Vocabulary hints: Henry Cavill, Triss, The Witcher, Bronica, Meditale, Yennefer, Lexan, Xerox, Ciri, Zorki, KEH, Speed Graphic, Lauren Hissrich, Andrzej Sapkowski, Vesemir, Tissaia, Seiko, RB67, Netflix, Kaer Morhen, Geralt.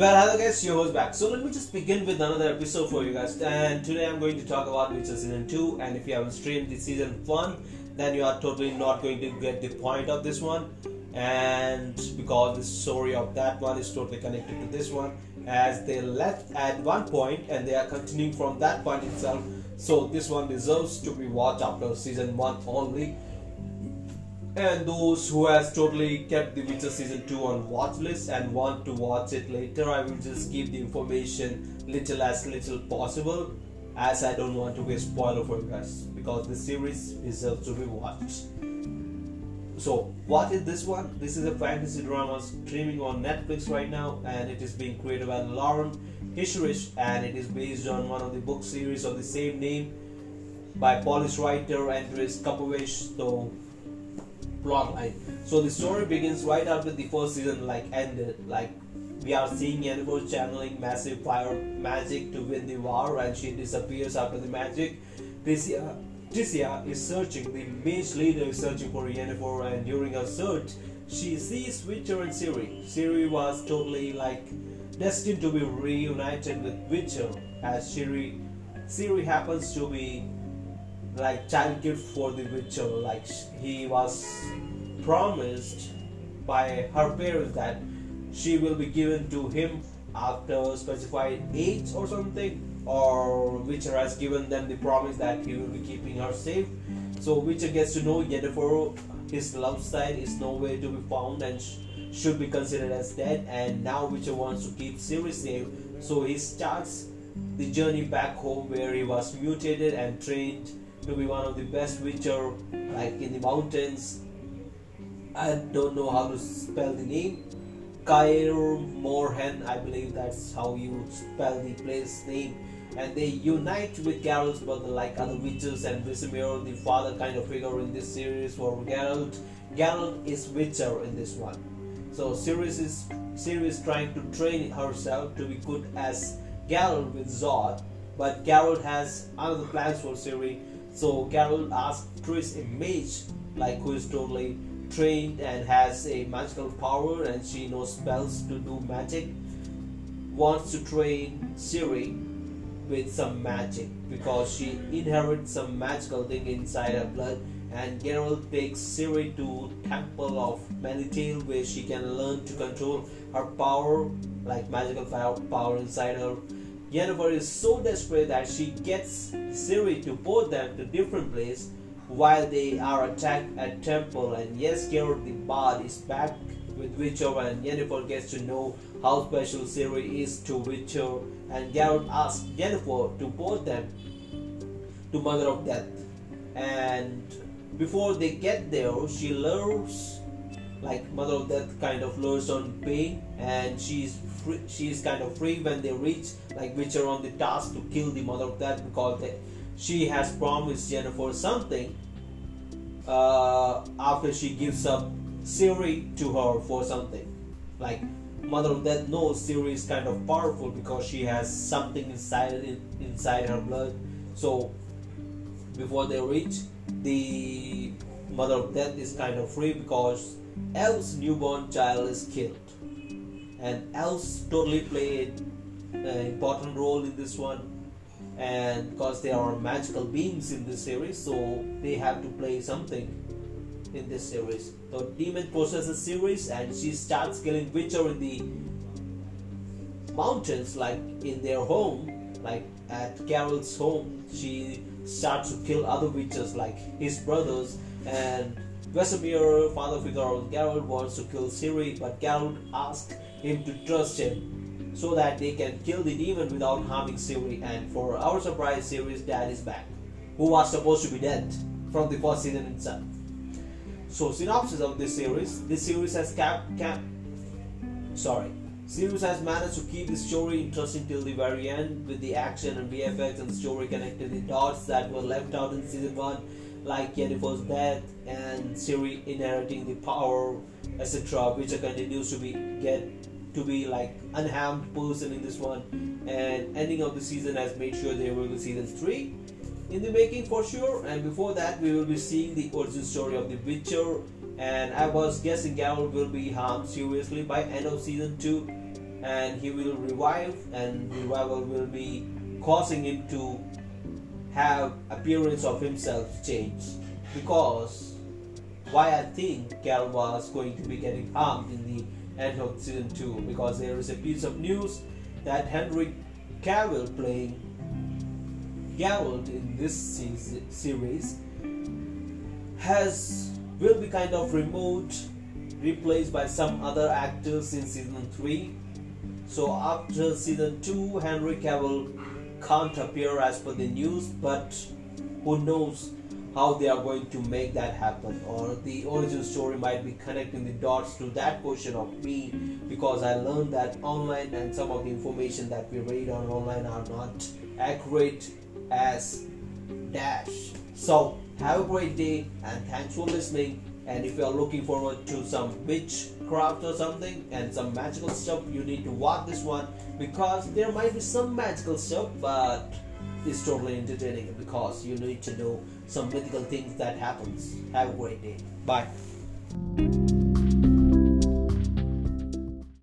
Well, hello guys, your host back. So let me just begin with another episode for you guys. And today I'm going to talk about Witcher Season 2. And if you haven't streamed the Season 1, then you are totally not going to get the point of this one. And because the story of that one is totally connected to this one, as they left at one point and they are continuing from that point itself. So this one deserves to be watched after Season 1 only. And those who has totally kept the Witcher Season 2 on watch list and want to watch it later, I will just keep the information little as possible, as I don't want to be a spoiler for you guys, because the series deserves to be watched. So what is this one? This is a fantasy drama streaming on Netflix right now, and it is being created by Lauren Hissrich, and it is based on one of the book series of the same name by Polish writer Andrzej Sapkowski. Plotline. So the story begins right after the first season ended. We are seeing Yennefer channeling massive fire magic to win the war, and she disappears after the magic. Tissaia is searching. The mage leader is searching for Yennefer, and during her search, she sees Witcher and Ciri. Ciri was totally destined to be reunited with Witcher, as Ciri happens to be child gift for the Witcher. He was promised by her parents that she will be given to him after a specified age or something, or Witcher has given them the promise that he will be keeping her safe. So Witcher gets to know Yennefer. His love side is nowhere to be found and should be considered as dead, and now Witcher wants to keep Ciri safe, so he starts the journey back home, where he was mutated and trained to be one of the best Witcher in the mountains. I don't know how to spell the name. Kaer Morhen, I believe that's how you spell the place name. And they unite with Geralt's brother, other Witchers, and Vesemir, the father kind of figure in this series for Geralt. Geralt is Witcher in this one. So Ciri is trying to train herself to be good as Geralt with Zod, but Geralt has another plans for Ciri. So Geralt asks Triss, a mage who is totally trained and has a magical power and she knows spells to do magic, wants to train Ciri with some magic because she inherits some magical thing inside her blood. And Geralt takes Ciri to Temple of Meditale, where she can learn to control her power, magical power inside her. Yennefer is so desperate that she gets Ciri to both them to different place while they are attacked at temple. And yes, Geralt the Bard is back with Witcher, and Yennefer gets to know how special Ciri is to Witcher, and Geralt asks Yennefer to both them to Mother of Death. And before they get there, she lures, Mother of Death kind of lures on Pain, and she is kind of free when they reach, Witcher on the task to kill the Mother of Death, because she has promised Yennefer something after she gives up Ciri to her for something. Mother of Death knows Ciri is kind of powerful because she has something inside her blood. So before they reach, the Mother of Death is kind of free because Elf's newborn child is killed, and elves totally play an important role in this one, and because they are magical beings in this series, so they have to play something in this series. So demon possesses Ciri and she starts killing Witcher in the mountains, in their home, at Geralt's home. She starts to kill other Witchers his brothers, and Vesemir, father figure of Geralt, wants to kill Ciri, but Geralt asks him to trust him so that they can kill the demon without harming Ciri. And for our surprise, Ciri's dad is back, who was supposed to be dead from the first season itself. So synopsis of this series. This series has Ciri has managed to keep the story interesting till the very end, with the action and VFX and story connected the dots that were left out in Season 1, like Yennefer's death and Ciri inheriting the power, etc. Witcher continues to be unharmed person in this one, and ending of the season has made sure there will be Season 3 in the making for sure. And before that, we will be seeing the origin story of the Witcher, and I was guessing Geralt will be harmed seriously by end of Season 2. and he will revive, and revival will be causing him to have appearance of himself change, because why I think Geralt was going to be getting harmed in the end of season 2, because there is a piece of news that Henry Cavill playing Geralt in this series will be kind of removed, replaced by some other actors in season 3. So after season 2, Henry Cavill can't appear as per the news, but who knows how they are going to make that happen, or the origin story might be connecting the dots to that portion of me, because I learned that online, and some of the information that we read on online are not accurate as dash. So have a great day, and thanks for listening. And if you are looking forward to some witchcraft or something and some magical stuff, you need to watch this one, because there might be some magical stuff, but it's totally entertaining because you need to know some mythical things that happens. Have a great day. Bye.